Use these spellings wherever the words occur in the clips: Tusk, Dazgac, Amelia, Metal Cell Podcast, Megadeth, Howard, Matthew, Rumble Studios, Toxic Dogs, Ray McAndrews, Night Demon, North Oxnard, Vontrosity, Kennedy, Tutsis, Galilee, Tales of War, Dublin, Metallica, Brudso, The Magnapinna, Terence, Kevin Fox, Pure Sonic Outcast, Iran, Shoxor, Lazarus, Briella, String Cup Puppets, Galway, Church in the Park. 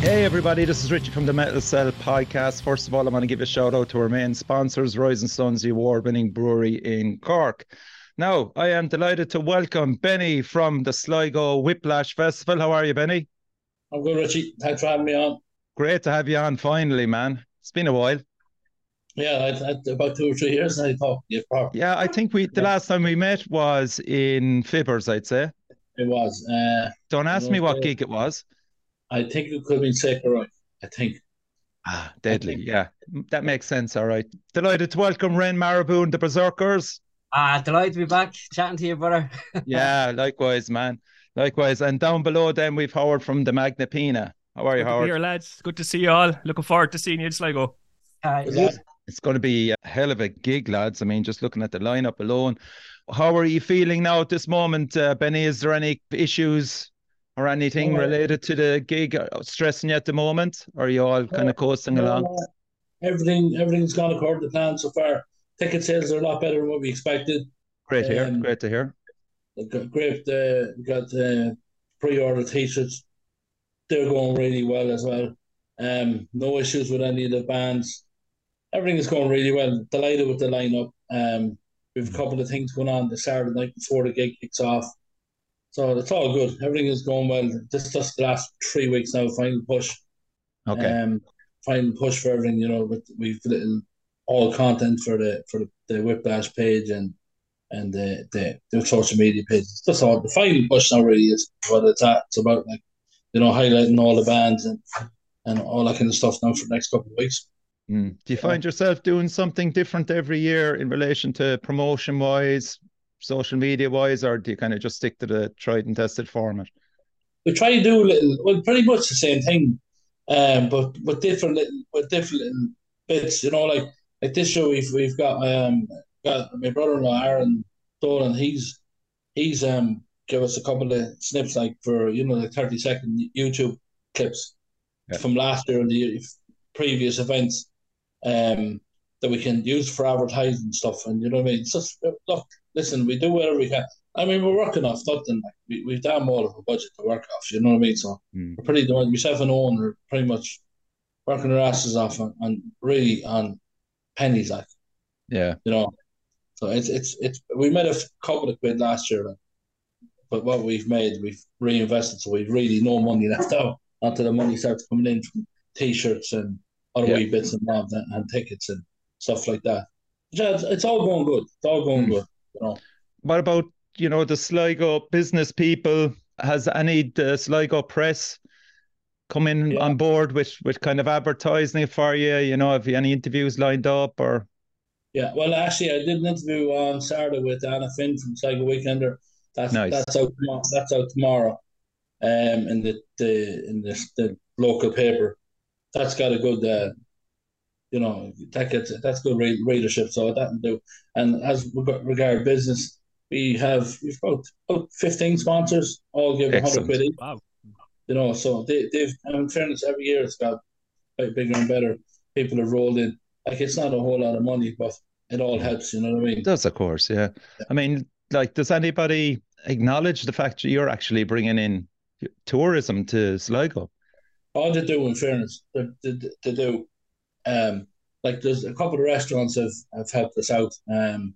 Hey everybody, this is Richie from the Metal Cell Podcast. First of all, I want to give a shout out to our main sponsors, Rising Suns, the award-winning brewery in Cork. Now, I am delighted to welcome Benny from the Sligo Whiplash Festival. How are you, Benny? I'm good, Richie. Thanks for having me on. Great to have you on finally, man. It's been a while. Yeah, about 2 or 3 years, and I thought you'd probably... Yeah, I think the last time we met was in Fibbers, I'd say. It was. Don't ask me what gig it was. I think it could have been Sakurite, I think. Ah, deadly, yeah. That makes sense, all right. Delighted to welcome Ren Marabou and The Beserkers. Delighted to be back chatting to you, brother. Yeah, likewise, man. Likewise. And down below then, we've Howard from the Magnapinna. How are you, Howard? Good to be here, lads. Good to see you all. Looking forward to seeing you in Sligo. It's going to be a hell of a gig, lads. I mean, just looking at the lineup alone. How are you feeling now at this moment, Benny? Is there any issues or anything related to the gig stressing you at the moment? Or are you all kind of coasting along? Everything's gone according to plan so far. Ticket sales are a lot better than what we expected. Great here, great to hear. Great, we got pre-order t-shirts. They're going really well as well. No issues with any of the bands. Everything is going really well. Delighted with the lineup. We have a couple of things going on the Saturday night before the gig kicks off. So it's all good. Everything is going well. This is just the last 3 weeks now, final push. Okay. Final push for everything, you know, we've all content for the Whiplash page and the social media page. It's just all the final push now really is what it's about, like, you know, highlighting all the bands and all that kind of stuff now for the next couple of weeks. Mm. Do you find yourself doing something different every year in relation to promotion wise, social media wise, or do you kind of just stick to the tried and tested format? We try to do pretty much the same thing, but with different bits, you know, like this year we've got my brother-in-law Aaron Dolan. He's give us a couple of snips, like, for, you know, like 30-second YouTube clips from last year and the previous events that we can use for advertising stuff, and you know what I mean. It's just, look, listen, we do whatever we can. I mean, we're working off nothing. Like, we've damn all of a budget to work off. You know what I mean. So we're pretty doing myself and Owen are pretty much working our asses off and really on pennies, like, you know. So it's we made a couple of quid last year, like, but what we've made we've reinvested. So we've really no money left out until the money starts coming in from t-shirts and other wee bits involved and tickets and stuff like that. Yeah, it's all going good. It's all going good. You know. What about, you know, the Sligo business people? Has any Sligo press come in on board with kind of advertising for you? You know, have you any interviews lined up or? Yeah, well, actually, I did an interview on Saturday with Anna Finn from Sligo Weekender. That's nice. That's out tomorrow. In the local paper. That's got a good, you know, that's good readership. So that will do. And as regard business, we've about 15 sponsors, all giving 100 quid each. Wow. You know, so they've. In fairness, every year it's got bigger and better. People have rolled in. Like, it's not a whole lot of money, but it all helps. You know what I mean? It does, of course. Yeah. I mean, like, does anybody acknowledge the fact that you're actually bringing in tourism to Sligo? Oh, they do, in fairness. They do. Like, there's a couple of restaurants have helped us out. The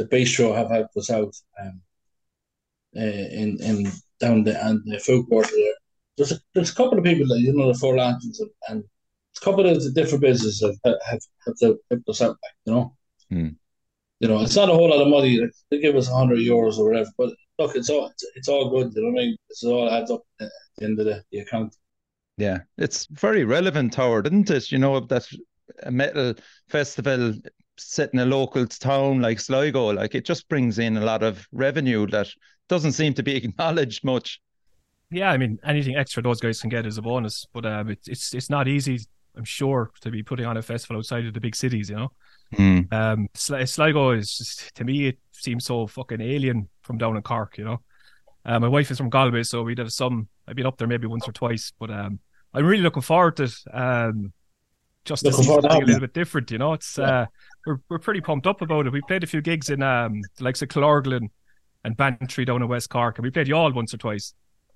Bistro have helped us out in down the food court there. There's a couple of people that, you know, the Four Lanterns and a couple of the different businesses have helped us out, like, you know. You know, it's not a whole lot of money. Like, they give us 100 euros or whatever, but look, it's all good. You know what I mean? This all adds up at the end of the account. Yeah, it's very relevant, Howard, isn't it? You know, that a metal festival set in a local town like Sligo, like, it just brings in a lot of revenue that doesn't seem to be acknowledged much. Yeah, I mean, anything extra those guys can get is a bonus, but it's not easy, I'm sure, to be putting on a festival outside of the big cities, you know. Sligo is just, to me, it seems so fucking alien from down in Cork, you know. My wife is from Galway, so we'd have some. I've been up there maybe once or twice, but I'm really looking forward to it. Just to see something a little bit different, you know. It's we're pretty pumped up about it. We played a few gigs in the likes of Clorglin and Bantry down in West Cork, and we played Yall once or twice.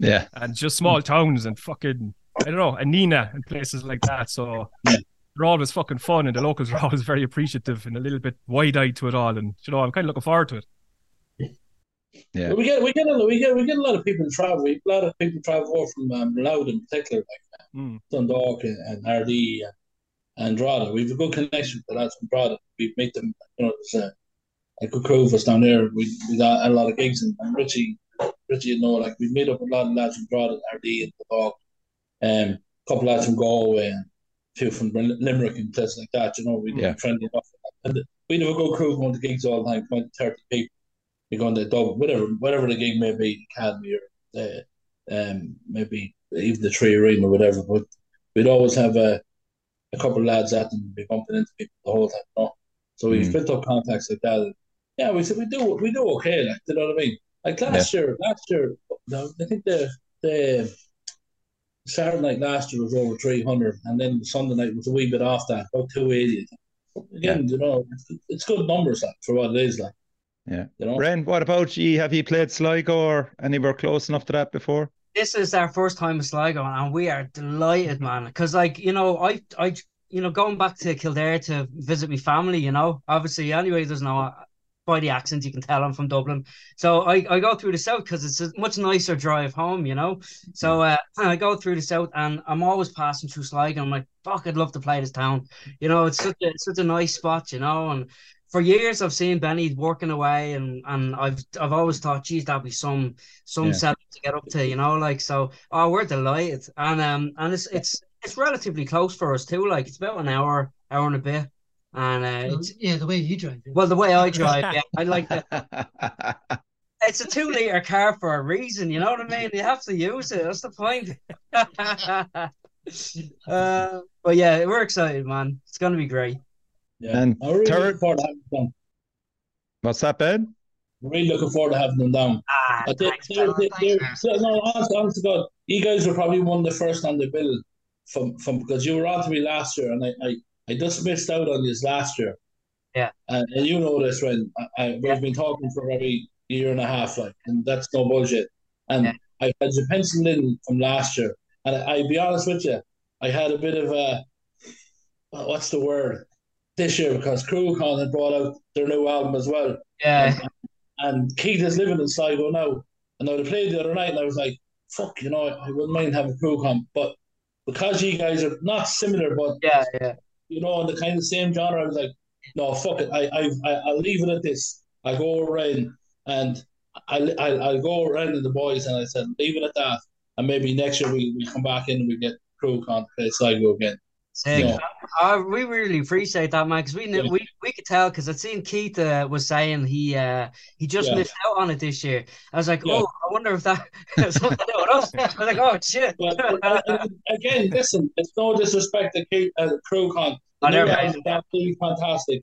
Yeah. And just small towns and fucking, I don't know, Nina and places like that. So they're always fucking fun, and the locals are always very appreciative and a little bit wide-eyed to it all. And, you know, I'm kind of looking forward to it. Yeah, we get a lot of people travel. A lot of people travel over from Loud in particular, like Dundalk and RD and Drogheda. We've a good connection with the lads from Drogheda. We meet them. You know, there's a good crew of us down there. We got a lot of gigs, and Richie, you know, like we meet up with a lot of lads from Drogheda, RD, and Dundalk. A couple of lads from Galway, and a few from Limerick and places like that. You know, we are friendly enough. And we have a good crew going to gigs all the time, 20, 30 people. You're going to Dublin, whatever the gig may be, Academy or maybe even the Tree Arena or whatever. But we'd always have a couple of lads at them, be bumping into people the whole time. You know? So we've built up contacts like that. And, yeah, we do okay. Like, you know what I mean? Like last year, I think the Saturday night last year was over 300, and then the Sunday night was a wee bit off that, about 280. Again, you know, it's good numbers like, for what it is like. Yeah, you know? Ren, what about you? Have you played Sligo or anywhere close enough to that before? This is our first time in Sligo, and we are delighted, man. Because, like, you know, I, you know, going back to Kildare to visit my family, you know, obviously, anyway, there's no by the accent you can tell I'm from Dublin. So I go through the south because it's a much nicer drive home, you know. So I go through the south, and I'm always passing through Sligo. I'm like, fuck, I'd love to play this town. You know, it's such a nice spot, you know, and. For years, I've seen Benny working away, and I've always thought, geez, that'd be some setup to get up to, you know, like, so. Oh, we're delighted, and it's relatively close for us too. Like, it's about an hour and a bit, and the way you drive. Well, the way I drive, yeah, I like that. It's a 2-liter car for a reason, you know what I mean? You have to use it. That's the point. But yeah, we're excited, man. It's gonna be great. Yeah. And I'm really looking forward to having them. What's that, Ben? I'm really looking forward to having them down. No, honest to God, you guys were probably one of the first on the bill from because you were on to me last year, and I just missed out on this last year. Yeah. And you know this, Ren. We've been talking for probably a year and a half, like, and that's no bullshit. And I had you penciled in from last year, and I'll be honest with you, I had a bit of a what's the word? This year, because Crowcon had brought out their new album as well. Yeah. And Keith is living in Sligo now. And I played the other night, and I was like, fuck, you know, I wouldn't mind having Crowcon. But because you guys are not similar, but, you know, in the kind of same genre, I was like, no, fuck it. I'll leave it at this. I'll go around, and I'll go around to the boys, and I said, leave it at that. And maybe next year we come back in and we get Crowcon to play Sligo again. Yeah. We really appreciate that, man, because we could tell, because I'd seen Keith was saying he just missed out on it this year. I was like, oh, I wonder if that has something to do with us. I was like, oh, shit. But, again, listen, it's no disrespect to Keith and Crowcon. That's really fantastic.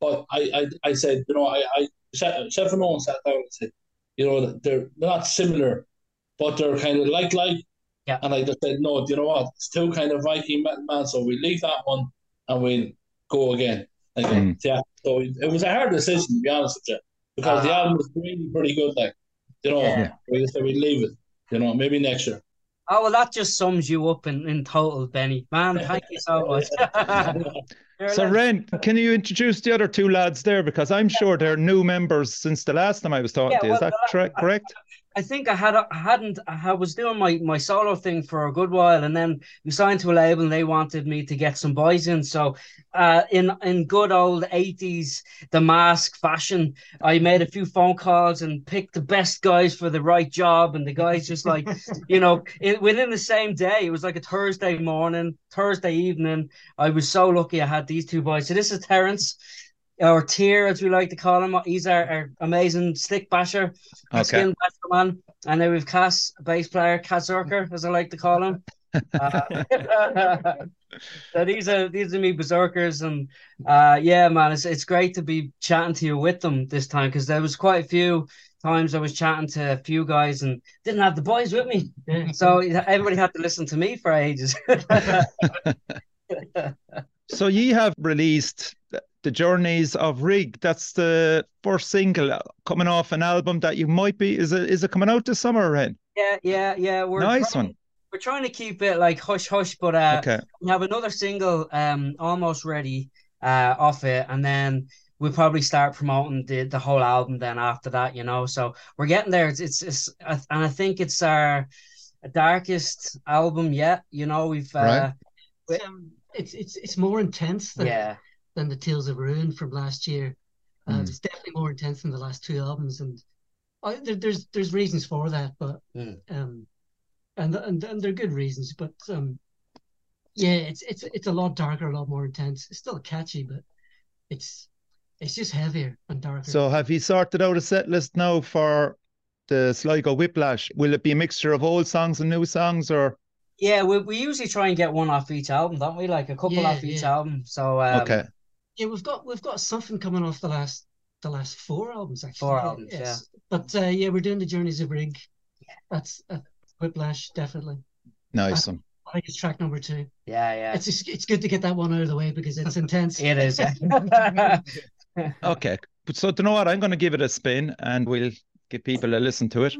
But I said, you know, Chef and Owen sat down and said, you know, they're not similar, but they're kind of like. Yeah. And I just said, no, do you know what? It's two kind of Viking metal man, so we leave that one and we'll go again. Yeah. So it was a hard decision, to be honest with you, because the album was really pretty good. Like, you know, we just said we'd leave it. You know, maybe next year. Oh, well, that just sums you up in total, Benny. Man, thank you so much. So, Ren, can you introduce the other two lads there? Because I'm sure they're new members since the last time I was talking to you. Is that correct? I think I was doing my solo thing for a good while, and then we signed to a label, and they wanted me to get some boys in. So in good old 80s, The Mask fashion, I made a few phone calls and picked the best guys for the right job. And the guys just like, you know, within the same day, it was like a Thursday morning, Thursday evening. I was so lucky I had these two boys. So this is Terence, or Tier, as we like to call him. He's our amazing stick basher, skin basher man. And then we've Cass, bass player, Cassorker, as I like to call him. So these are me Beserkers, and yeah, man, it's great to be chatting to you with them this time, because there was quite a few times I was chatting to a few guys and didn't have the boys with me, so everybody had to listen to me for ages. So you have released The Journeys of Rig. That's the first single coming off an album that you might be. Is it coming out this summer, Ren? Yeah. We're trying to keep it like hush hush, but okay. We have another single almost ready off it, and then we'll probably start promoting the whole album then after that, you know. So we're getting there. It's and I think it's our darkest album yet. You know, we've right. It's more intense than the Tales of Ruin from last year. It's definitely more intense than the last two albums, and there's reasons for that, but and they're good reasons, but it's a lot darker, a lot more intense. It's still catchy, but it's just heavier and darker. So have you sorted out a set list now for the Sligo Whiplash? Will it be a mixture of old songs and new songs, or? Yeah, we usually try and get one off each album, don't we? Like a couple off each album. So okay. Yeah, we've got something coming off the last four albums, actually. Four albums. But we're doing the Journeys of Rig. Yeah. That's Whiplash, definitely. Nice one. I think it's track number 2. Yeah. It's good to get that one out of the way because it's intense. It is. Yeah. Okay. So do you know what? I'm going to give it a spin and we'll give people a listen to it.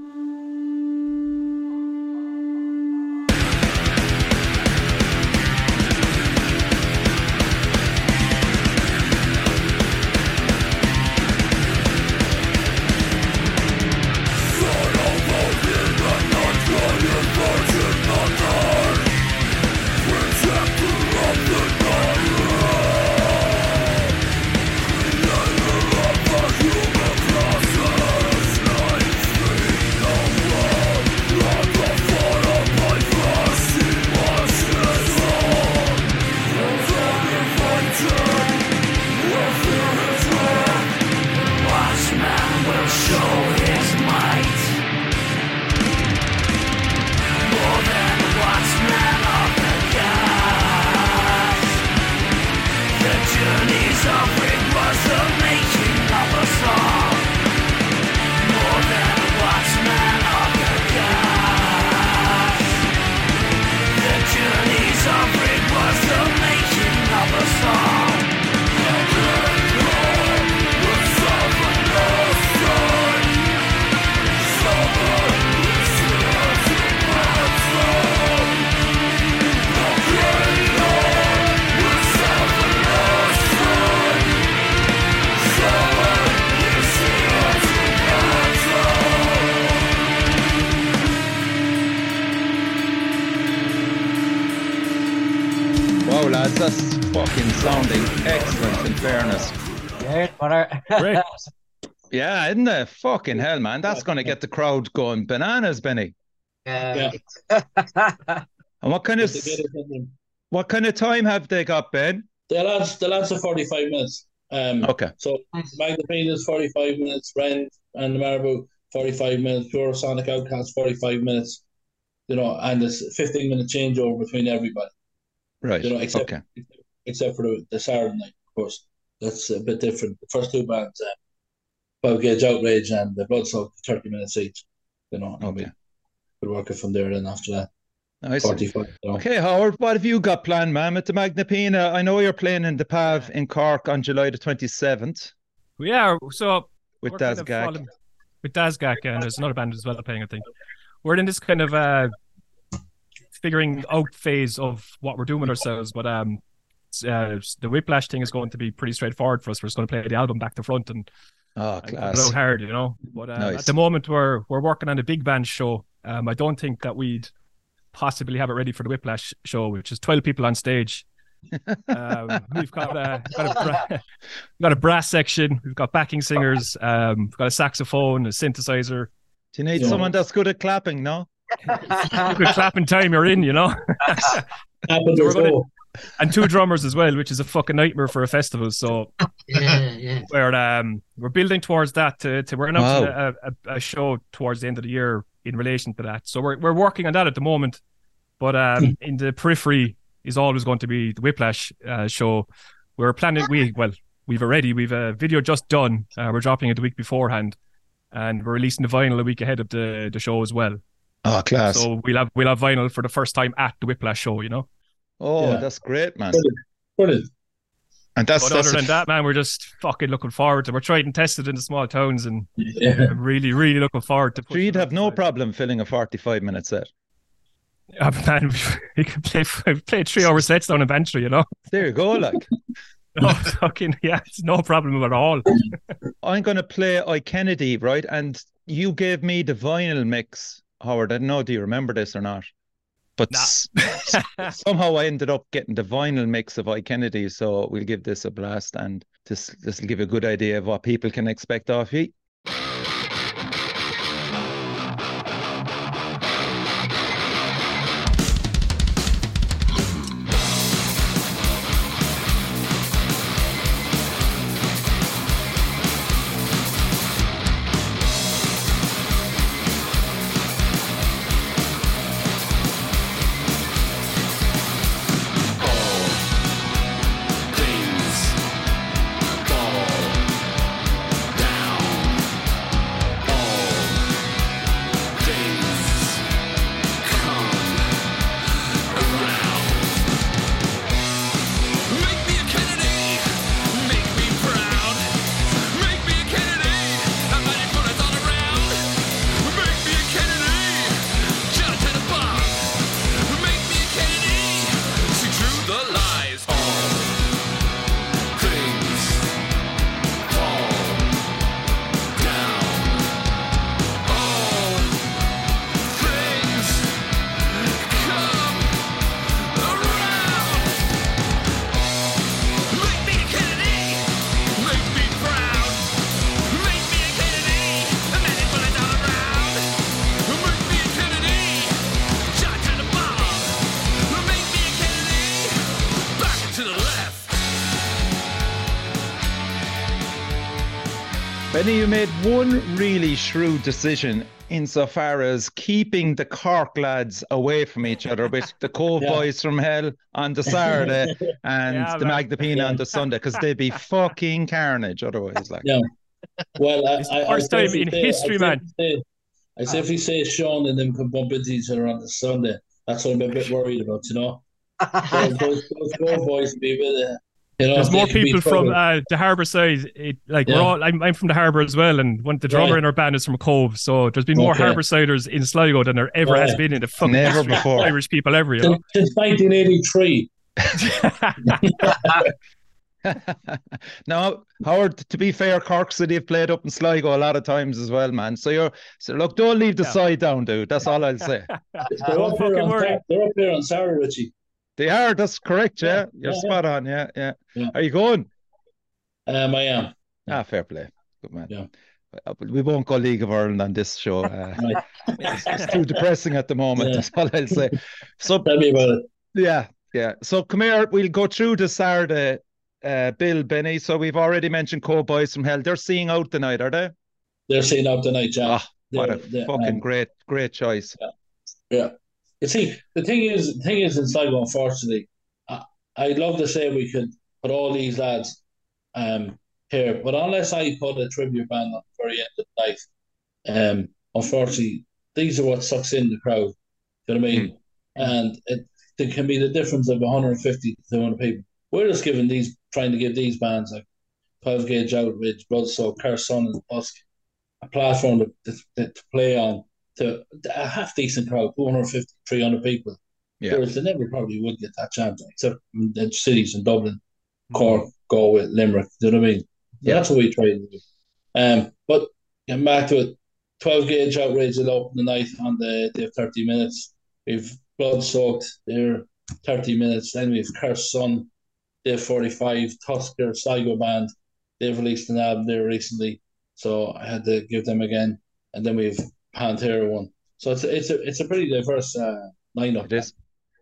That's fucking sounding excellent, in fairness. Yeah, isn't it? Fucking hell, man. That's going to get the crowd going bananas, Benny. Yeah. And what kind of time have they got, Ben? The lads are 45 minutes. Okay. So Magnapinna is 45 minutes, Ren and Marabou 45 minutes, Pure Sonic Outcast 45 minutes, you know, and there's a 15-minute changeover between everybody. Right. You know, except for the Saturday night, of course. That's a bit different. The first two bands, 12 Gauge Outrage and the Blood Soaked, 30 minutes each. You know, and we'll work it from there then after that. Nice. 45, you know. Okay, Howard, what have you got planned, man, at the Magnapinna? I know you're playing in the Pav in Cork on July the 27th. We are. So with Dazgac. With Dazgac, and there's another band as well playing, I think. We're in this kind of figuring out phase of what we're doing with ourselves, but the Whiplash thing is going to be pretty straightforward for us. We're just going to play the album back to front and a little hard, you know. But at the moment we're working on a big band show. I don't think that we'd possibly have it ready for the Whiplash show, which is 12 people on stage. We've got a brass section, we've got backing singers, we've got a saxophone, a synthesizer. Do you need someone that's good at clapping? No. Good clapping time you're in, you know. And 2 drummers as well, which is a fucking nightmare for a festival. So we're building towards that. We're announcing a show towards the end of the year in relation to that. So we're working on that at the moment. But in the periphery is always going to be the Whiplash show. We're planning. We've a video just done. We're dropping it the week beforehand, and we're releasing the vinyl a week ahead of the show as well. Oh, class. So we'll have vinyl for the first time at the Whiplash show, you know? Oh, yeah. That's great, man. Brilliant. And but other than that, man, we're just fucking looking forward to. We're tried and tested in the small towns, and really, really looking forward to. So you'd have no problem filling a 45-minute set. Yeah, man, you can play 3-hour sets down in Bantry, you know. There you go, like. Oh, fucking yeah, it's no problem at all. I'm gonna play I Kennedy, right? And you gave me the vinyl mix, Howard. I don't know, do you remember this or not? But somehow I ended up getting the vinyl mix of I Kennedy, so we'll give this a blast, and this will give a good idea of what people can expect off you. Benny, you made one really shrewd decision insofar as keeping the Cork lads away from each other with the Cowboys from Hell on the Saturday and the Magnapinna on the Sunday, because they'd be fucking carnage otherwise. Like, well, I say if we say Sean and them can bump into each other on the Sunday, that's what I'm a bit worried about, you know. Those Cowboys be with it. You know, there's more people from the Harbour side. We're all. I'm from the Harbour as well, and one the drummer in our band is from Cove. So there's been more Harboursiders in Sligo than there ever has been in the fucking never before Irish people ever. You know? Since 1983. Now, Howard, to be fair, Cork City have played up in Sligo a lot of times as well, man. So look, don't leave the side down, dude. That's all I'll say. They're up there on Sarah Ritchie. They are, that's correct, yeah. You're spot on, yeah. Are you going? I am. Ah, fair play. Good man. Yeah. We won't go League of Ireland on this show. It's too depressing at the moment, that's all I'll say. So, tell me about it. Yeah. So come here, we'll go through the Saturday, Bill, Benny. So we've already mentioned Cowboys from Hell. They're seeing out tonight, are they? They're seeing out tonight, yeah. Oh, what a fucking great choice. Yeah. You see, the thing is, in Sligo, unfortunately, I'd love to say we could put all these lads here, but unless I put a tribute band on the very end of the night, unfortunately, these are what sucks in the crowd. You know what I mean? And it can be the difference of 150 to 200 people. We're just trying to give these bands like 12 Gauge Outrage, Brudso, Kersun, and Busk a platform to play on. To a half-decent crowd, 250, 300 people. Yeah. Whereas they never probably would get that chance, except in the cities in Dublin, Cork, Galway, Limerick, do you know what I mean? Yeah. That's what we try to do. But getting back to it, 12 Gauge Outrage will open the night on they have 30 minutes. We've Blood Soaked, they're 30 minutes. Then we've Kersun, they're 45. Tusk, their Sligo band, they've released an album there recently, so I had to give them again. And then we've Pantera one, so it's a pretty diverse lineup. It is,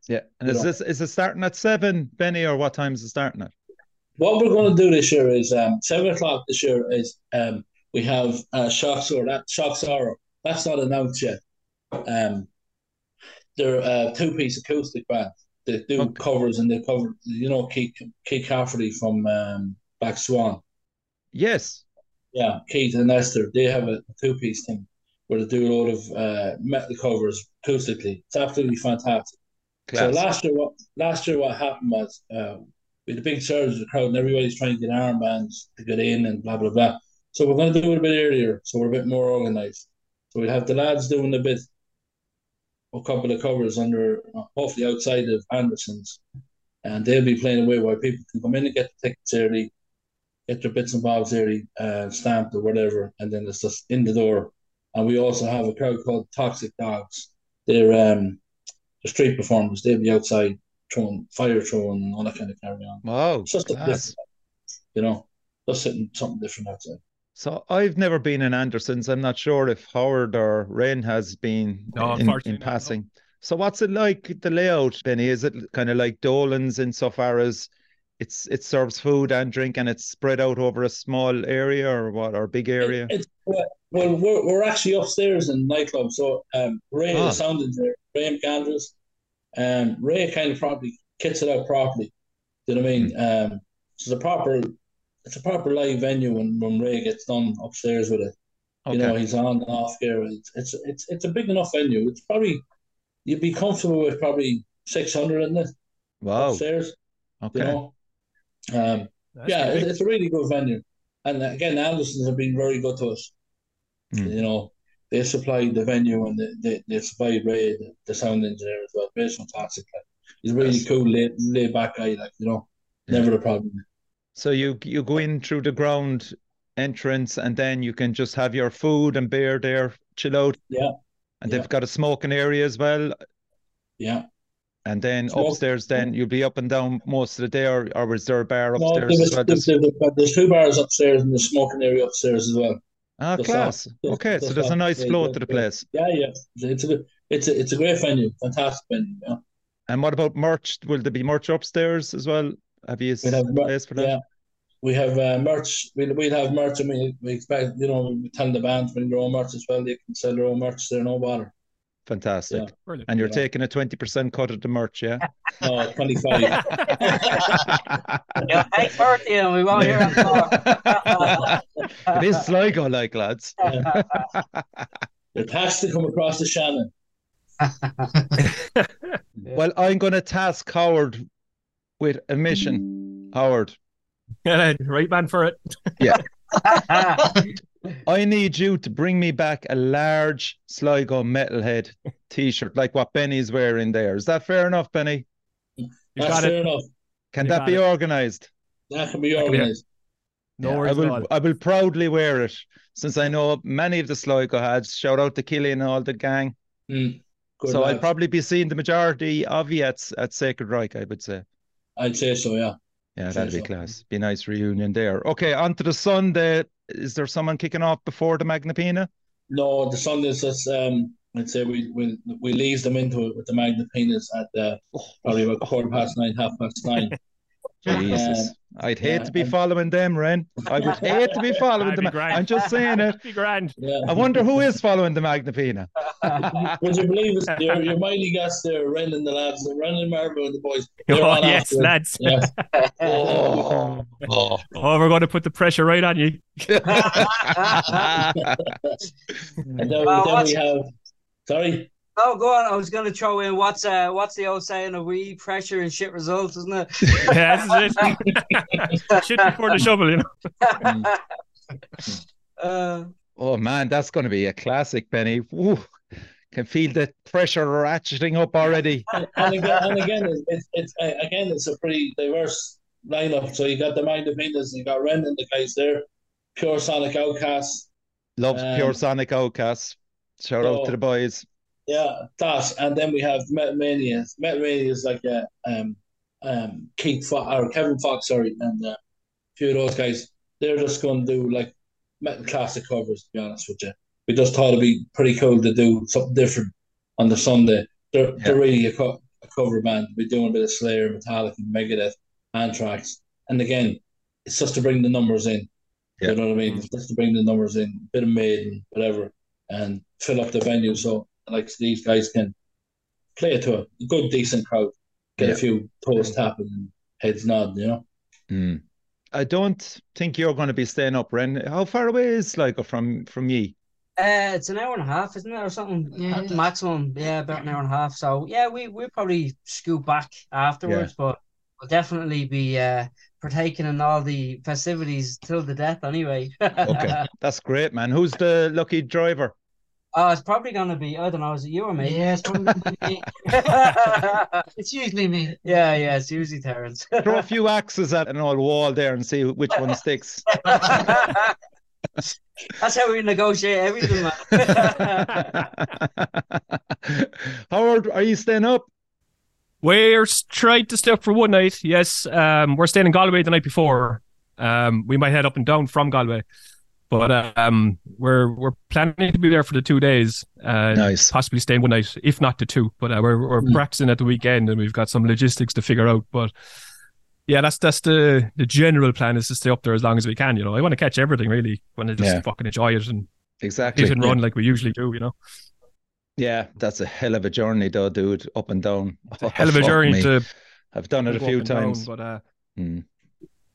yeah. And is it starting at 7, Benny, or what time is it starting at? What we're going to do this year is 7 o'clock. This year is we have Shoxor. Shoxor, that's not announced yet. They're a two-piece acoustic band. They do covers, and they cover, you know, Keith Cafferty from Black Swan. Yes. Yeah, Keith and Esther. They have a two-piece thing, where they do a lot of metal covers acoustically. It's absolutely fantastic. Class. So last year what happened was we had a big surge of the crowd and everybody's trying to get armbands to get in and blah, blah, blah. So we're going to do it a bit earlier, so we're a bit more organised. So we'll have the lads doing a couple of covers under, hopefully outside of Anderson's, and they'll be playing away where people can come in and get the tickets early, get their bits and bobs early, stamped or whatever, and then it's just in the door. And we also have a crowd called Toxic Dogs. They're the street performers. They'll be outside throwing, fire throwing and all that kind of carry on. Wow. It's just a different, you know, just something different outside. So I've never been in Anderson's. I'm not sure if Howard or Ren has been in passing. No. So what's it like, the layout, Benny? Is it kind of like Dolan's insofar as it serves food and drink and it's spread out over a small area or what, or big area? Well, we're actually upstairs in the nightclub. So Ray is sound engineer, Ray McAndrews. Ray kind of probably kits it out properly. Do you know what I mean? It's a proper live venue when Ray gets done upstairs with it. Okay. You know, he's on and off gear. It's a big enough venue. It's probably, you'd be comfortable with probably 600 in it. Wow. Upstairs. Okay. You know? It's a really good venue. And again, Anderson's have been very good to us. Mm. You know, they supplied the venue and they supplied Ray, the sound engineer as well. Very fantastic. He's a really cool, laid back guy, like, you know, never a problem. So you go in through the ground entrance and then you can just have your food and beer there, chill out. Yeah. And they've got a smoking area as well. Yeah. And then upstairs, then you'll be up and down most of the day, or was there a bar upstairs? There's two bars upstairs and the smoking area upstairs as well. Ah, class. Okay, so there's a nice flow to the place. Yeah, yeah. It's a great venue, fantastic venue. Yeah. And what about merch? Will there be merch upstairs as well? Have you seen a place for that? Yeah, we have merch. We'll have merch, and we expect, you know, we tell the bands bring their own merch as well. They can sell their own merch. They're no bother. Fantastic. Yeah, and you're taking a 20% cut of the merch, yeah? No, 25. Yeah, thanks for it, Ian. We won't hear it. It is Sligo, like, lads. Yeah. It has to come across the Shannon. Well, I'm going to task Howard with a mission. Howard. Right man for it. Yeah. I need you to bring me back a large Sligo Metalhead t-shirt, like what Benny's wearing there. Is that fair enough, Benny? That's fair enough. Can that be organised? That can be organised. No worries at all. I will proudly wear it, since I know many of the Sligo heads. Shout out to Killian and all the gang. Mm, so I'll probably be seeing the majority of you at Sacred Reich, I would say. I'd say so, yeah. Yeah, that'd be class. Be a nice reunion there. Okay, on to the Sunday. Is there someone kicking off before the Magnapinna? No, the Sundays, I'd say we leave them into it with the Magnapinnas at probably about 9:15, 9:30. Jesus. I'd hate to be following them, Ren. I would hate to be following them. I'm just saying it. Be grand. Yeah. I wonder who is following the Magnapinna. Would you believe us? Your mighty guests there, Ren and the lads, Ren and Marabou and the boys. Oh, yes, lads. Yes. Oh, we're going to put the pressure right on you. And then we have... Sorry? Oh, go on. I was going to throw in what's the old saying of we pressure and shit results, isn't it? Yeah, that's it. Shit before the shovel, you know. Oh, man, that's going to be a classic, Benny. Ooh, can feel the pressure ratcheting up already. And again, it's a pretty diverse lineup. So you got the Magnapinnas, you got Ren and the guys there. Pure Sonic Outcast. Loves Pure Sonic Outcast. Shout out to the boys. Yeah, that, and then we have Metal Mania. Metal Mania is like Kevin Fox, sorry, and a few of those guys. They're just going to do like metal classic covers. To be honest with you, we just thought it'd be pretty cool to do something different on the Sunday. They're really a cover band. We're doing a bit of Slayer, Metallica, Megadeth, Anthrax, and again, it's just to bring the numbers in. Yeah. You know what I mean? It's just to bring the numbers in, a bit of Maiden, whatever, and fill up the venue. So. Like these guys can play it to a good, decent crowd, get a few toes tapping and heads nodding, you know. Mm. I don't think you're going to be staying up, Ren. How far away is Sligo from ye? It's an hour and a half, isn't it, or something? Yeah. At the maximum, yeah, about an hour and a half. So, yeah, we'll probably scoot back afterwards, but will definitely be partaking in all the festivities till the death anyway. Okay, that's great, man. Who's the lucky driver? Oh, it's probably going to be, I don't know, is it you or me? Yeah, it's probably going to be me. It's usually me. Yeah, it's usually Terence. Throw a few axes at an old wall there and see which one sticks. That's how we negotiate everything, man. Howard, are you staying up? We're trying to stay up for one night, yes. We're staying in Galway the night before. We might head up and down from Galway. But we're planning to be there for the 2 days, nice. Possibly staying one night, if not the two. But we're practicing at the weekend, and we've got some logistics to figure out. But yeah, that's the general plan, is to stay up there as long as we can. You know, I want to catch everything really. I want to just fucking enjoy it and hit and run like we usually do. You know. Yeah, that's a hell of a journey, though, dude. Up and down. It's a hell of a journey. I've done it a few times, down, but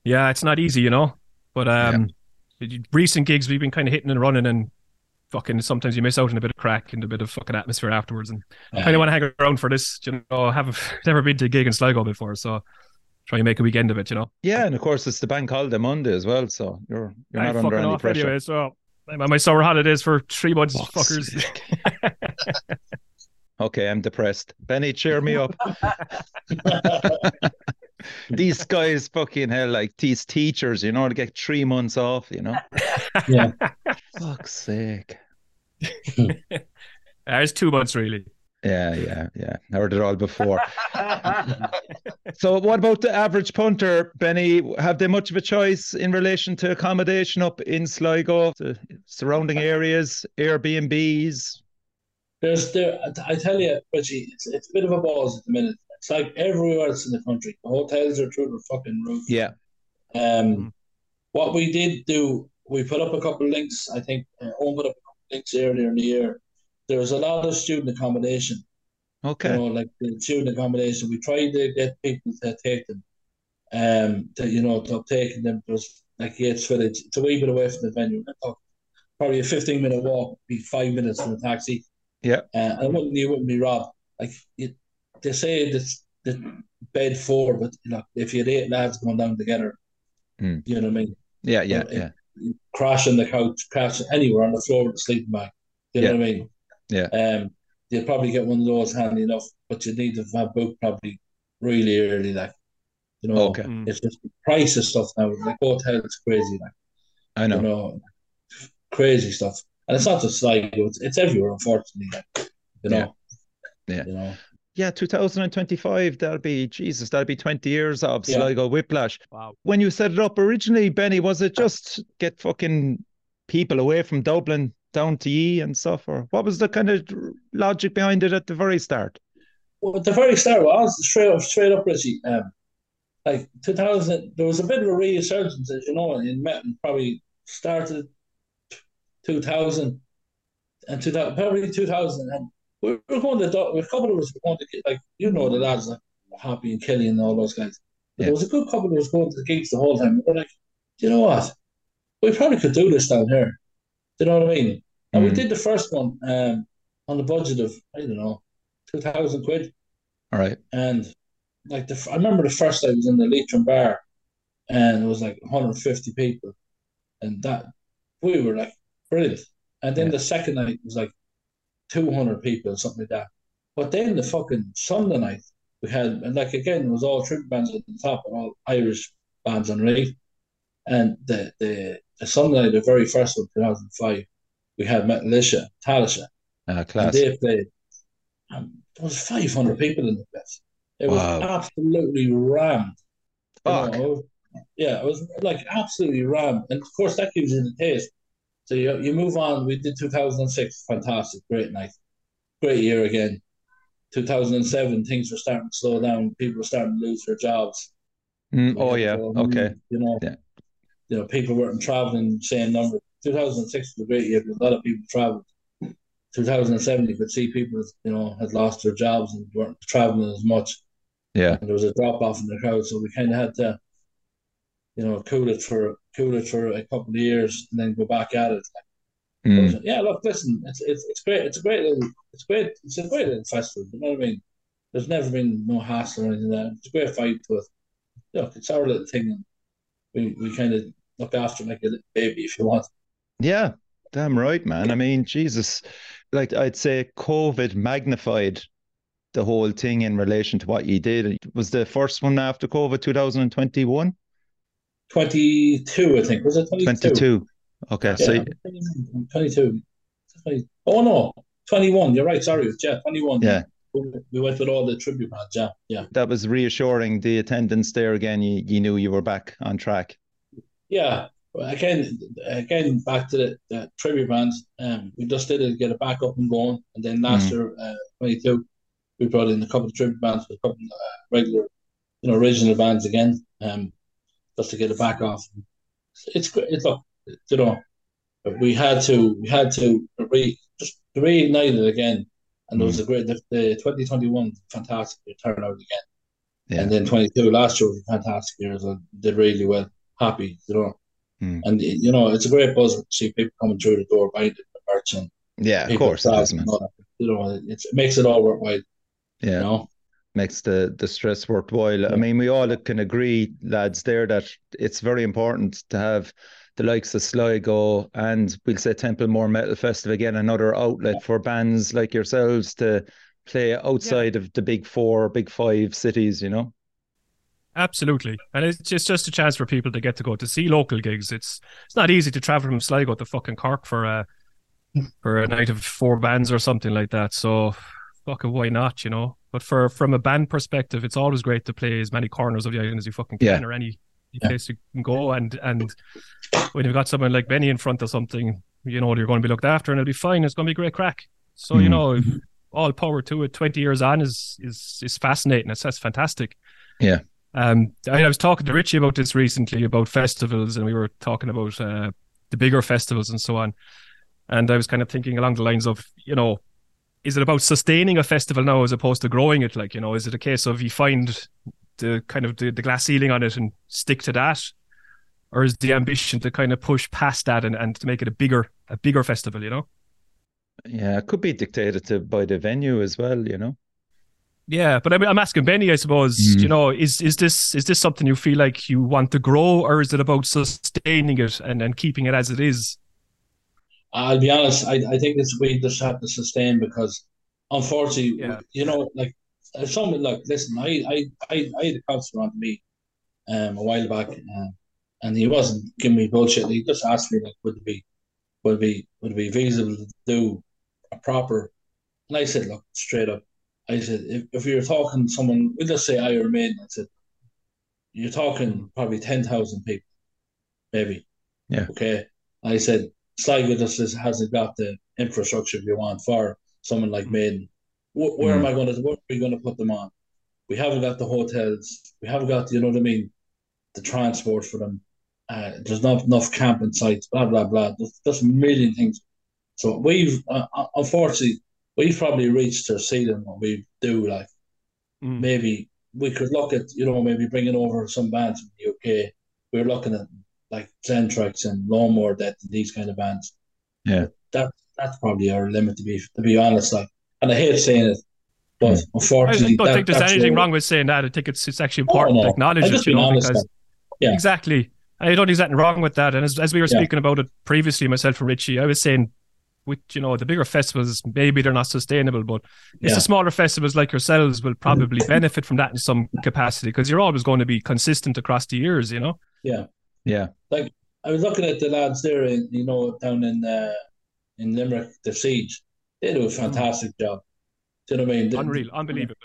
yeah, it's not easy, you know. But recent gigs we've been kind of hitting and running, and fucking sometimes you miss out on a bit of crack and a bit of fucking atmosphere afterwards, and I kind of want to hang around for this, you know. I haven't never been to a gig in Sligo before, so try and make a weekend of it, you know. Yeah, and of course it's the bank holiday Monday as well, so you're not under any pressure anyway, so I'm on my summer holidays for 3 months. Fuckers. Okay, I'm depressed. Benny, cheer me up. These guys, fucking hell, like these teachers, you know, to get 3 months off, you know. Yeah. Fuck's sake. It's 2 months, really. Yeah. I heard it all before. So what about the average punter, Benny? Have they much of a choice in relation to accommodation up in Sligo, the surrounding areas, Airbnbs? I tell you, Richie, it's a bit of a balls at the minute. It's like everywhere else in the country. The hotels are through the fucking roof. Yeah. What we did do, we put up a couple of links. I think Owen put up a couple of links earlier in the year. There was a lot of student accommodation. Okay. You know, like the student accommodation. We tried to get people to take them. To taking them. There's like Yates Village. It's a wee bit away from the venue. Probably a 15-minute walk, be 5 minutes from the taxi. Yeah. You wouldn't be robbed. Like it. They say the bed four, but you know, if you had 8 lads going down together, you know what I mean? Yeah. Crash on the couch, crash anywhere on the floor with the sleeping bag. You know what I mean? Yeah. You'll probably get one of those handy enough, but you need to have booked probably really early, like, you know. Okay. It's just the price of stuff now. Like hotels, crazy, like. I know. You know, crazy stuff, and it's not just like it's everywhere, unfortunately. Like, you know. Yeah. You know. Yeah, 2025, that'll be 20 years of Sligo Whiplash. Wow. When you set it up originally, Benny, was it just get fucking people away from Dublin down to Yee and stuff? Or what was the kind of logic behind it at the very start? Well, at the very start was straight up, Richie. Like 2000, there was a bit of a resurgence, as you know, in Metin, probably started 2000 and we were going to a couple of us were going to get, like, you know, the lads like Hoppy and Killian and all those guys. There was a good couple of us going to the gigs the whole time. We were like, you know what? We probably could do this down here. Do you know what I mean? And we did the first one on the budget of, I don't know, 2,000 quid. All right. And like I remember the first I was in the Leitrim bar and it was like 150 people. And that we were like, brilliant. And then the second night was like 200 people or something like that. But then the fucking Sunday night we had, and like again it was all tribute bands at the top and all Irish bands on rave. And the Sunday night, the very first one, 2005, we had Metallica, class. And they played. And there was 500 people in the place. It was absolutely rammed. Fuck. You know, it was like absolutely rammed. And of course that gives you the taste. So you move on. We did 2006, fantastic, great night, great year again. 2007, things were starting to slow down. People were starting to lose their jobs. Okay. You know, people weren't traveling the same number. 2006 was a great year. A lot of people traveled. 2007, you could see people, you know, had lost their jobs and weren't traveling as much. Yeah. And there was a drop off in the crowd, so we kind of had to, you know, cool it for a couple of years and then go back at it. Yeah, look, listen, it's great. It's a great little festival. You know what I mean? There's never been no hassle or anything like that. It's a great vibe to it. look, it's our little thing, and we kind of look after him like a little baby, if you want. Yeah, damn right, man. I mean, Jesus, like, I'd say COVID magnified the whole thing in relation to what you did. It was the first one after COVID, 2021? 22, I think. Was it 22? 22. Okay, yeah, so 22. 20. Oh no, 21. You're right. Sorry, yeah, 21. Yeah, we went with all the tribute bands. Yeah, yeah. That was reassuring. The attendance there again. You knew you were back on track. Yeah, again, back to the tribute bands. We just did it to get it back up and going, and then last year, 22, we brought in a couple of tribute bands with a couple of regular, original bands again. Just to get it back off. It's great. Look, we had to reignite it again, and it was a great. The 2021 fantastic turnout again, yeah. And then 22 last year was a fantastic year. So did really well. Happy, and it's a great buzz to see people coming through the door buying the merch and yeah, of course, it is, man. It makes it all worthwhile. Yeah. Makes the stress worthwhile. Yeah. I mean, we all can agree, lads, there that it's very important to have the likes of Sligo and we'll say Templemore Metal Festival, again, another outlet for bands like yourselves to play outside of the big four, big five cities, Absolutely. And it's just a chance for people to get to go to see local gigs. It's not easy to travel from Sligo to fucking Cork for a night of four bands or something like that. So fucking why not, But from a band perspective, it's always great to play as many corners of the island as you fucking can, or any place you can go. And when you've got someone like Benny in front of something, you're going to be looked after, and it'll be fine. It's going to be a great crack. So all power to it. 20 years on is fascinating. That's fantastic. Yeah. I was talking to Richie about this recently about festivals, and we were talking about the bigger festivals and so on. And I was kind of thinking along the lines of is it about sustaining a festival now as opposed to growing it? Like, is it a case of you find the kind of the glass ceiling on it and stick to that? Or is the ambition to kind of push past that and to make it a bigger festival, Yeah, it could be dictated by the venue as well, Yeah, but I mean, I'm asking Benny, I suppose, is this something you feel like you want to grow, or is it about sustaining it and keeping it as it is? I'll be honest, I think we just have to sustain, because unfortunately, I had a counselor on me a while back, and he wasn't giving me bullshit. He just asked me, like, would it be feasible to do a proper, and I said, look, straight up, I said, if you're talking someone, we'll just say Iron Maiden, I said, you're talking probably 10,000 people, maybe. Yeah. Okay. I said, Sligo just hasn't got the infrastructure you want for someone like Maiden. Where am I going to? Where are we going to put them on? We haven't got the hotels. We haven't got, the transport for them. There's not enough camping sites. Blah blah blah. There's a million things. So we've unfortunately probably reached our ceiling. What we do, like, maybe we could look at maybe bringing over some bands from the UK. We're looking at, like, Zentrex and Lawnmower Death, these kind of bands. Yeah. That's probably our limit, to be honest. Like, and I hate saying it, but unfortunately, I don't think there's anything wrong with saying that. I think it's actually important to acknowledge it. Exactly. I don't think there's anything wrong with that. And as we were speaking about it previously, myself and Richie, I was saying, with the bigger festivals, maybe they're not sustainable, but it's the smaller festivals like yourselves will probably benefit from that in some capacity, because you're always going to be consistent across the years, Yeah. Yeah, like I was looking at the lads there, down in Limerick, the Siege. They do a fantastic job. Do you know what I mean? Unreal, unbelievable.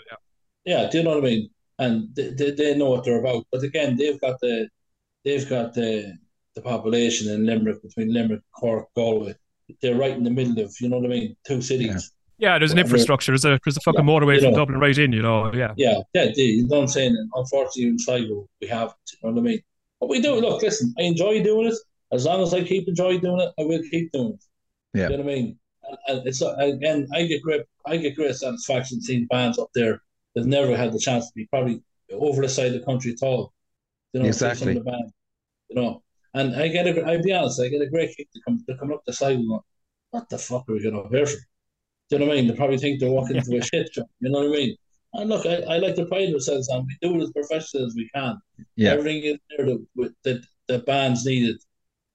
Yeah. Do you know what I mean? And they know what they're about. But again, they've got the population in Limerick, between Limerick, Cork, Galway. They're right in the middle of, two cities. Yeah, there's an infrastructure. There's a fucking motorway from Dublin right in. Yeah. Yeah. You know what I'm saying? And unfortunately, in Sligo, we have. You know what I mean? But we do. Look, listen, I enjoy doing it. As long as I keep enjoying doing it, I will keep doing it. Yeah. You know what I mean? And it's, again, I get great satisfaction seeing bands up there that never had the chance to be probably over the side of the country at all. Exactly. Of the band, and I'll be honest, I get a great kick to come up the side and go, what the fuck are we going up here for? You know what I mean? They probably think they're walking into a shit show. You know what I mean? And look, I like to pride ourselves on we do it as professional as we can. Yeah. Everything is there that bands needed.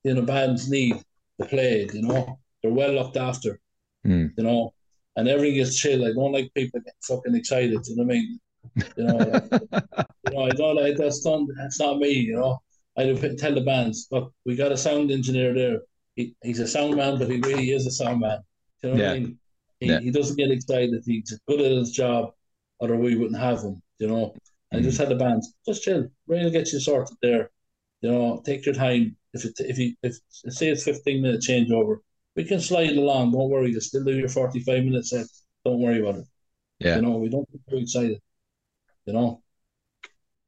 You know, bands need to play, you know. They're well looked after, you know. And everything is chill. I don't like people getting fucking excited, you know what I mean? You know, like, you know, I don't like that's not me, you know. I tell the bands, look, we got a sound engineer there. He's a sound man, but he really is a sound man. You know what I mean? He doesn't get excited. He's good at his job, or we wouldn't have him, you know. And just had the bands, just chill. Ray'll get you sorted there. You know, take your time. If say it's 15-minute changeover, we can slide along. Don't worry, just still do your 45-minute set. Don't worry about it. Yeah. You know, we don't get too excited. You know.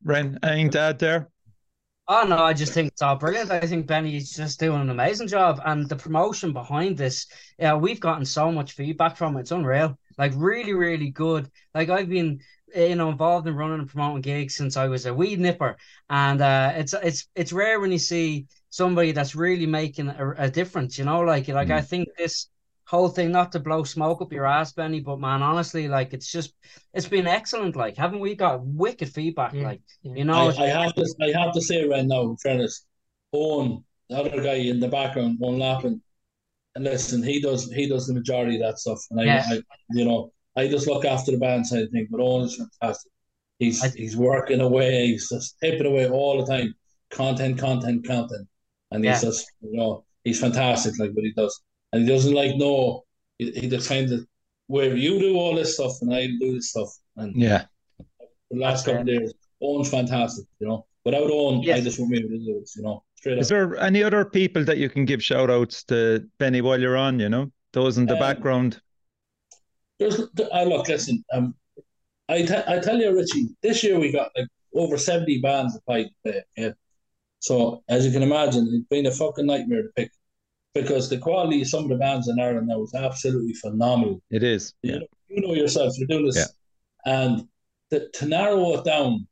Ren, anything to add there? Oh, no, I just think it's all brilliant. I think Benny's just doing an amazing job. And the promotion behind this, yeah, we've gotten so much feedback from it. It's unreal. Like, really, really good. Like, I've been, you know, involved in running and promoting gigs since I was a wee nipper. And it's rare when you see somebody that's really making a difference, you know? Like I think this whole thing, not to blow smoke up your ass, Benny, but, man, honestly, like, it's been excellent. Like, haven't we got wicked feedback? Yeah. Like, you know, I have to say right now, in fairness, Owen, the other guy in the background, Owen Lappin, and listen, he does the majority of that stuff. And I you know, I just look after the band side of things, but Owen is fantastic. He's working away, he's just tipping away all the time. Content. And he's just, you know, he's fantastic, like what he does. And he doesn't like, no, he defends it where you do all this stuff and I do this stuff. And the last couple of days, Owen's fantastic, you know. Without Owen, I just wouldn't be able to do this, you know. Straight up. Is there any other people that you can give shout outs to, Benny, while you're on, you know, those in the background? There's, look, listen, I tell you, Richie, this year we got like over 70 bands applied to play. Yeah? So, as you can imagine, it's been a fucking nightmare to pick. Because the quality of some of the bands in Ireland now is absolutely phenomenal. It is. You know yourself, you're doing this. Yeah. And to narrow it down,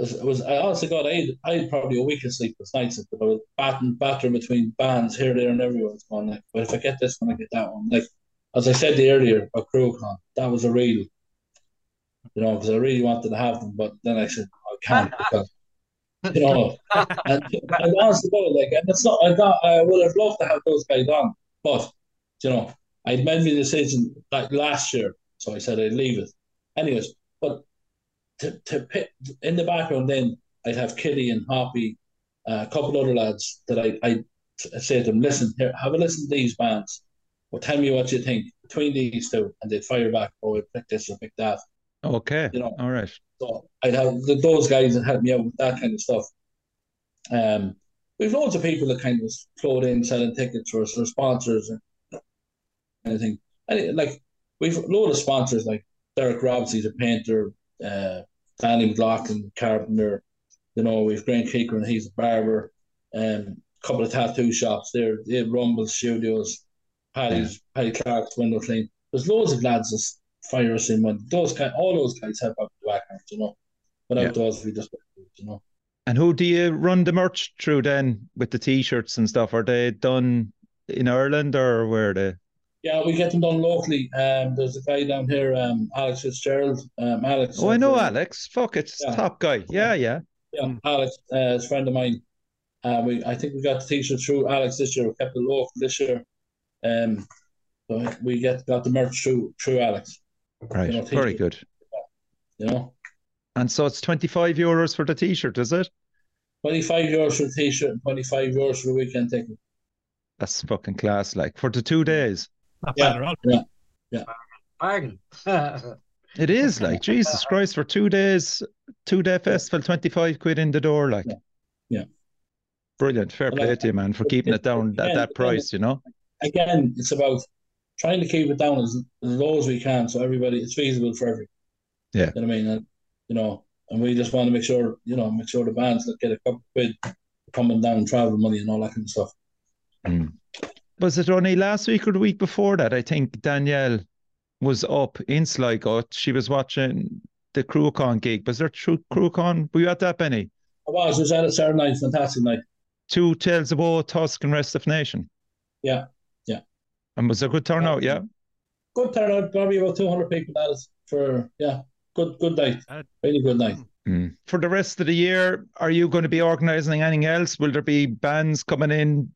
I honestly got, I had probably a week of sleep this night. I was battering between bands here, there, and everywhere. It's going like, but if I get this one, I get that one. Like, as I said earlier, a Crowcon, that was a real, you know, because I really wanted to have them, but then I said, I can't because. You know, and honestly, like, and it's not. I would have loved to have those guys on, but you know, I made my decision like last year, so I said I'd leave it. Anyways, but to pick in the background, then I'd have Killian, Hoppy, a couple other lads that I say to them, listen, here, have a listen to these bands. Well, tell me what you think between these two, and they'd fire back. Oh, I'd pick this or pick that. Okay. You know, all right. So I'd have those guys that helped me out with that kind of stuff. We've loads of people that kind of flowed in selling tickets for us, their sponsors and anything. And like we've loads of sponsors like Derek Robsey, the painter, Danny McLaughlin, carpenter. You know, we've Grant Keeker and he's a barber. A couple of tattoo shops there. They have Rumble Studios, Paddy Clark's window clean. There's loads of lads that's fire us in one. All those guys help out the background, you know. Without those, we just, you know. And who do you run the merch through then with the T-shirts and stuff? Are they done in Ireland or where are they? Yeah, we get them done locally. There's a guy down here, Alex Fitzgerald. Alex. Oh, I know Alex. Fuck, it's a top guy. Yeah. Yeah, Alex is a friend of mine. I think we got the T-shirt through Alex this year. We kept it local this year. So we got the merch through Alex. Right, you know, very good. You know, and so it's €25 for the T-shirt, is it? €25 for the T-shirt and €25 for the weekend ticket. That's fucking class, like for the 2 days. Yeah. Bargain. It is like Jesus Christ for 2 days, 2 day festival, £25 in the door, like. Yeah. Brilliant, fair play to you, man, for keeping it down at that price, you know. Again, it's about trying to keep it down as low as we can, so everybody it's feasible for everyone. Yeah, you know what I mean, and, you know, and we just want to make sure the bands that get a couple of quid coming down, travel money, and all that kind of stuff. Was it only last week or the week before that? I think Danielle was up in Sligo. She was watching the Crewcon gig. Was there Crewcon? Were you at that, Benny? I was. It was at Saturday night, fantastic night. Two Tales of War, Tusk, and Rest of Nation. Yeah. And was a good turnout, yeah? Good turnout, probably about 200 people. That is for good night, really good night. For the rest of the year, are you going to be organising anything else? Will there be bands coming in?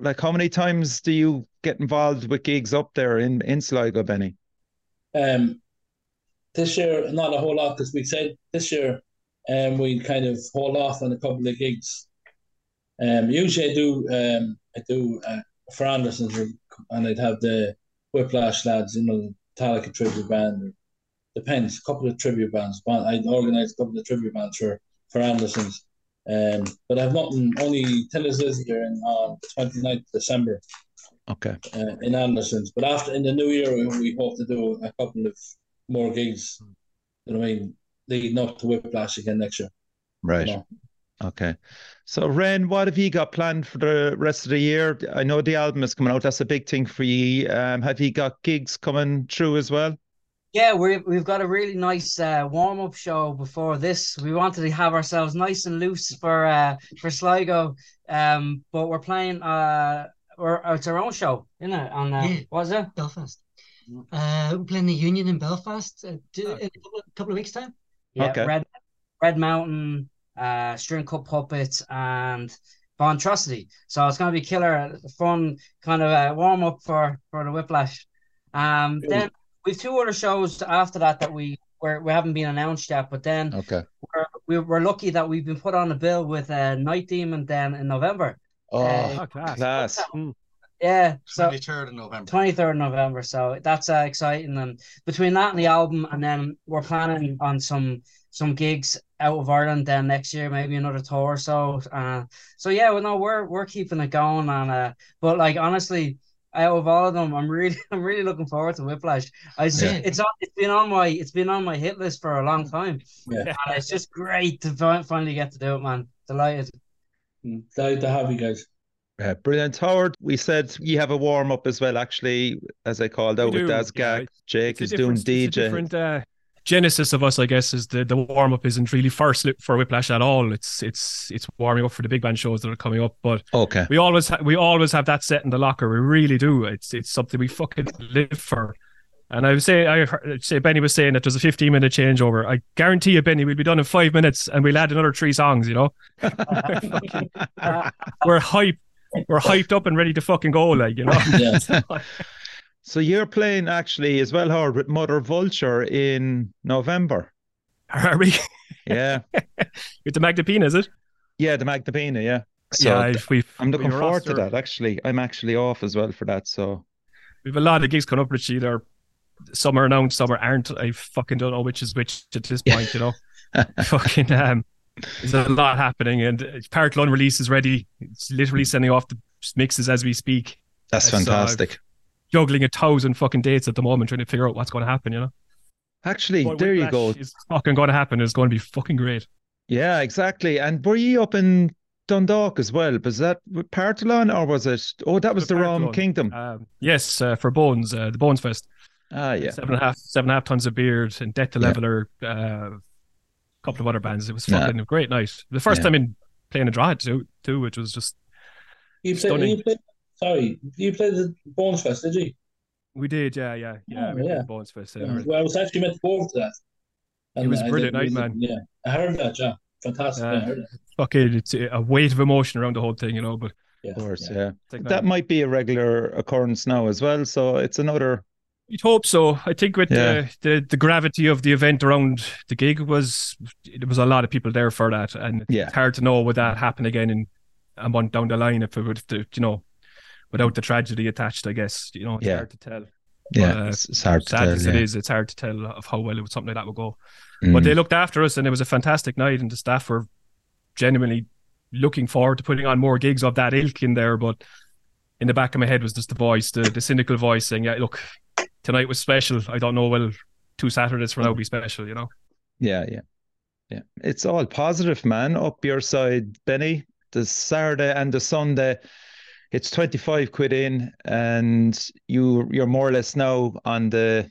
Like, how many times do you get involved with gigs up there in Sligo, Benny? This year, not a whole lot, because we said this year we kind of hold off on a couple of gigs. Usually I do for Anderson's, and I'd have the Whiplash lads, you know, the Metallica tribute band, or depends, a couple of tribute bands. I'd organise a couple of tribute bands for Anderson's. But I've nothing, only Tillers is here on 29th December. Okay. In Anderson's. But after, in the new year, we hope to do a couple of more gigs, you know what I mean, leading up to Whiplash again next year. Right. You know? Okay. So, Ren, what have you got planned for the rest of the year? I know the album is coming out. That's a big thing for you. Have you got gigs coming through as well? Yeah, we've got a really nice warm-up show before this. We wanted to have ourselves nice and loose for Sligo, but we're playing. It's our own show, isn't it? On what is it? Belfast. We're playing the Union in Belfast in a couple of weeks' time. Yeah, okay. Red Mountain, String Cup Puppets, and Vontrosity. So it's going to be killer, fun kind of warm-up for the Whiplash. Then. We've two other shows after that we haven't been announced yet, but then we're lucky that we've been put on a bill with Night Demon then in November. Oh, class! Yeah, so 23rd of November. So that's exciting, and between that and the album, and then we're planning on some gigs out of Ireland then next year, maybe another tour or so. So yeah, well, no, we're keeping it going, and but like honestly. Out of all of them, I'm really looking forward to Whiplash. It's been on my hit list for a long time. Yeah. And it's just great to finally get to do it, man. Delighted. Delighted to have you guys. Yeah, brilliant, Howard. We said you have a warm up as well, actually, as I called out with Dazgac. Yeah. Jake is doing DJ. Genesis of us, I guess, is the warm up isn't really first for Whiplash at all. It's warming up for the big band shows that are coming up. But we always have that set in the locker. We really do. It's something we fucking live for. And I would say Benny was saying that there's a 15-minute changeover. I guarantee you, Benny, we'll be done in 5 minutes, and we'll add another 3 songs. You know, we're hyped. We're hyped up and ready to fucking go. Like, you know. Yeah. So you're playing actually as well, Howard, with Mother Vulture in November. Are we? Yeah. With the Magnapinna, is it? Yeah, the Magnapinna, yeah. So yeah, I'm looking forward to that, actually. I'm actually off as well for that, so. We've a lot of gigs coming up, Richie. Either some are announced, some aren't. I fucking don't know which is which at this point, you know. Fucking, there's a lot happening, and Parrot Lund release is ready. It's literally sending off the mixes as we speak. That's fantastic. So juggling 1,000 fucking dates at the moment, trying to figure out what's going to happen, you know. Actually, but there you go. It's fucking going to happen. It's going to be fucking great. Yeah, exactly. And were you up in Dundalk as well? Was that Partalon, or was it? Oh, that was the Rom Kingdom. Yes, for Bones, the Bones Fest. Ah, yeah. 7.5 tons of beard and Death to Leveler, a couple of other bands. It was fucking a great night. The first time in playing a draw too, which was just. Sorry, you played the Bones Fest, did you? We did, yeah. We played the Bones Fest. Well, I was actually meant to go over to that. And it was a brilliant night, man. Yeah, I heard that, yeah. Fantastic, I heard that. Fucking, it's a weight of emotion around the whole thing, you know, but... Yeah, of course, That might be a regular occurrence now as well, so it's another... You'd hope so. I think with the gravity of the event around the gig, there was a lot of people there for that, and it's hard to know would that happen again in a month down the line if it would, you know... Without the tragedy attached, I guess, you know, it's hard to tell. Yeah, but, it's hard to tell. As it is, it's hard to tell of how well something like that would go. But they looked after us, and it was a fantastic night, and the staff were genuinely looking forward to putting on more gigs of that ilk in there. But in the back of my head was just the voice, the cynical voice saying, yeah, look, tonight was special. I don't know, 2 Saturdays from now will be special, you know? Yeah. It's all positive, man. Up your side, Benny, the Saturday and the Sunday. It's 25 quid in, and you're more or less now on the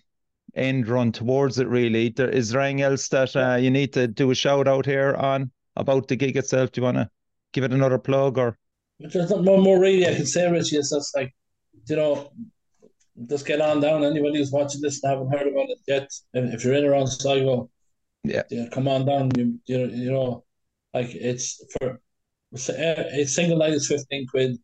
end run towards it, really. Is there anything else that you need to do a shout-out here on about the gig itself? Do you want to give it another plug? Or? There's not more really I can say, Richie. It's just like, you know, just get on down. Anybody who's watching this and haven't heard about it yet, if you're in around Sligo, yeah, come on down. You know, like a single night is 15 quid.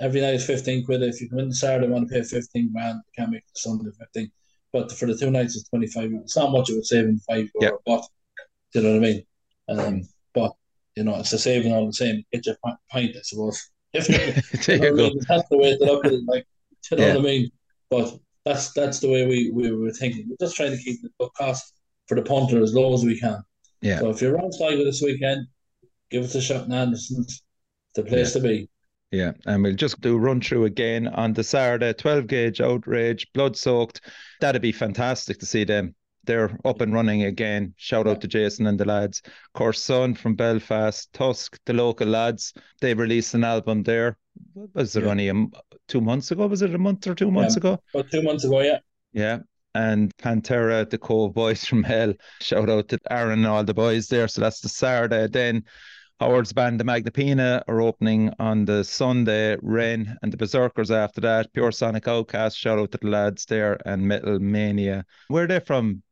Every night is 15 quid. If you come in Saturday and want to pay 15 grand, you can't make the Sunday 15. But for the two nights, it's 25. It's not much of a saving, €5, but you know what I mean? But, you know, it's a saving all the same. Get your pint, I suppose. If that's the way to look at it, like, you know what I mean? But that's the way we were thinking. We're just trying to keep the cost for the punter as low as we can. Yeah. So if you're around Sligo this weekend, give us a shot in Anderson's. The place to be. Yeah, and we'll just do run through again on the Saturday, 12 Gauge Outrage, Blood Soaked. That'd be fantastic to see them. They're up and running again. Shout out to Jason and the lads. Kersun from Belfast, Tusk, the local lads. They released an album there. What was it only 2 months ago? Was it a month or 2 months ago? About 2 months ago, yeah. Yeah. And Pantera, the Cowboys from Hell. Shout out to Aaron and all the boys there. So that's the Saturday. Then Howard's band, the Magnapinna, are opening on the Sunday. Ren and the Beserkers after that. Pure Sonic Outcast, shout out to the lads there. And Metal Mania. Where are they from?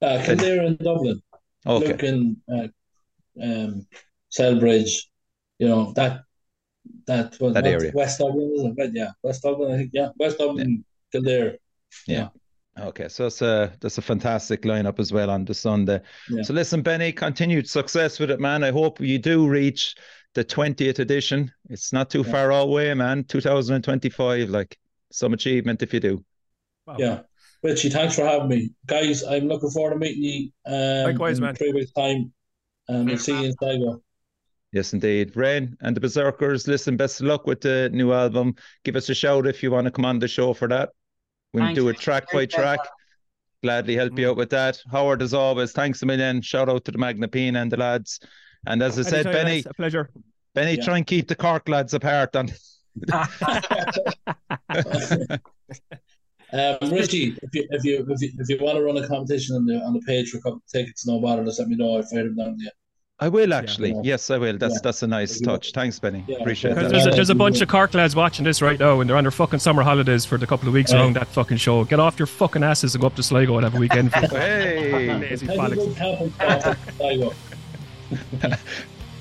Kildare in Dublin. Okay. Luke and Selbridge. You know, that was that area. West Dublin, isn't it? Yeah, West Dublin, I think. Yeah, West Dublin, Kildare. Yeah. Okay, so that's a fantastic lineup as well on the Sunday. Yeah. So listen, Benny, continued success with it, man. I hope you do reach the 20th edition. It's not too far away, man. 2025, like, some achievement if you do. Wow. Yeah, Richie, thanks for having me, guys. I'm looking forward to meeting you. Likewise, man. 3 weeks time, and we'll see you in Sligo. Yes, indeed. Ren and the Beserkers. Listen, best of luck with the new album. Give us a shout if you want to come on the show for that. We'll do it track by track. Gladly help you out with that. Howard, as always, thanks a million. Shout out to the Magnapinna and the lads. And as I said, Benny, a pleasure. Benny, try and keep the Cork lads apart. Richie, if you want to run a competition on the page for a couple of tickets, no bother. Just let me know. I'll fire them down to you. I will, actually. Yeah, yes, I will. That's a nice touch. Thanks, Benny. Yeah, appreciate that. There's a bunch of Cork lads watching this right now, and they're on their fucking summer holidays for the couple of weeks around that fucking show. Get off your fucking asses and go up to Sligo and have a weekend. Hey! Lazy bollocks.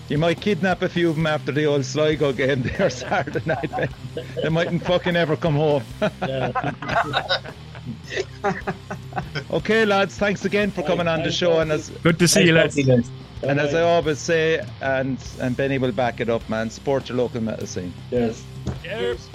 You might kidnap a few of them after the old Sligo game there Saturday night, Benny. They mightn't fucking ever come home. Okay, lads, thanks again for coming on the show. And good to see you, lads. And as I always say, and Benny will back it up, man, support your local metal scene. Yes. Cheers.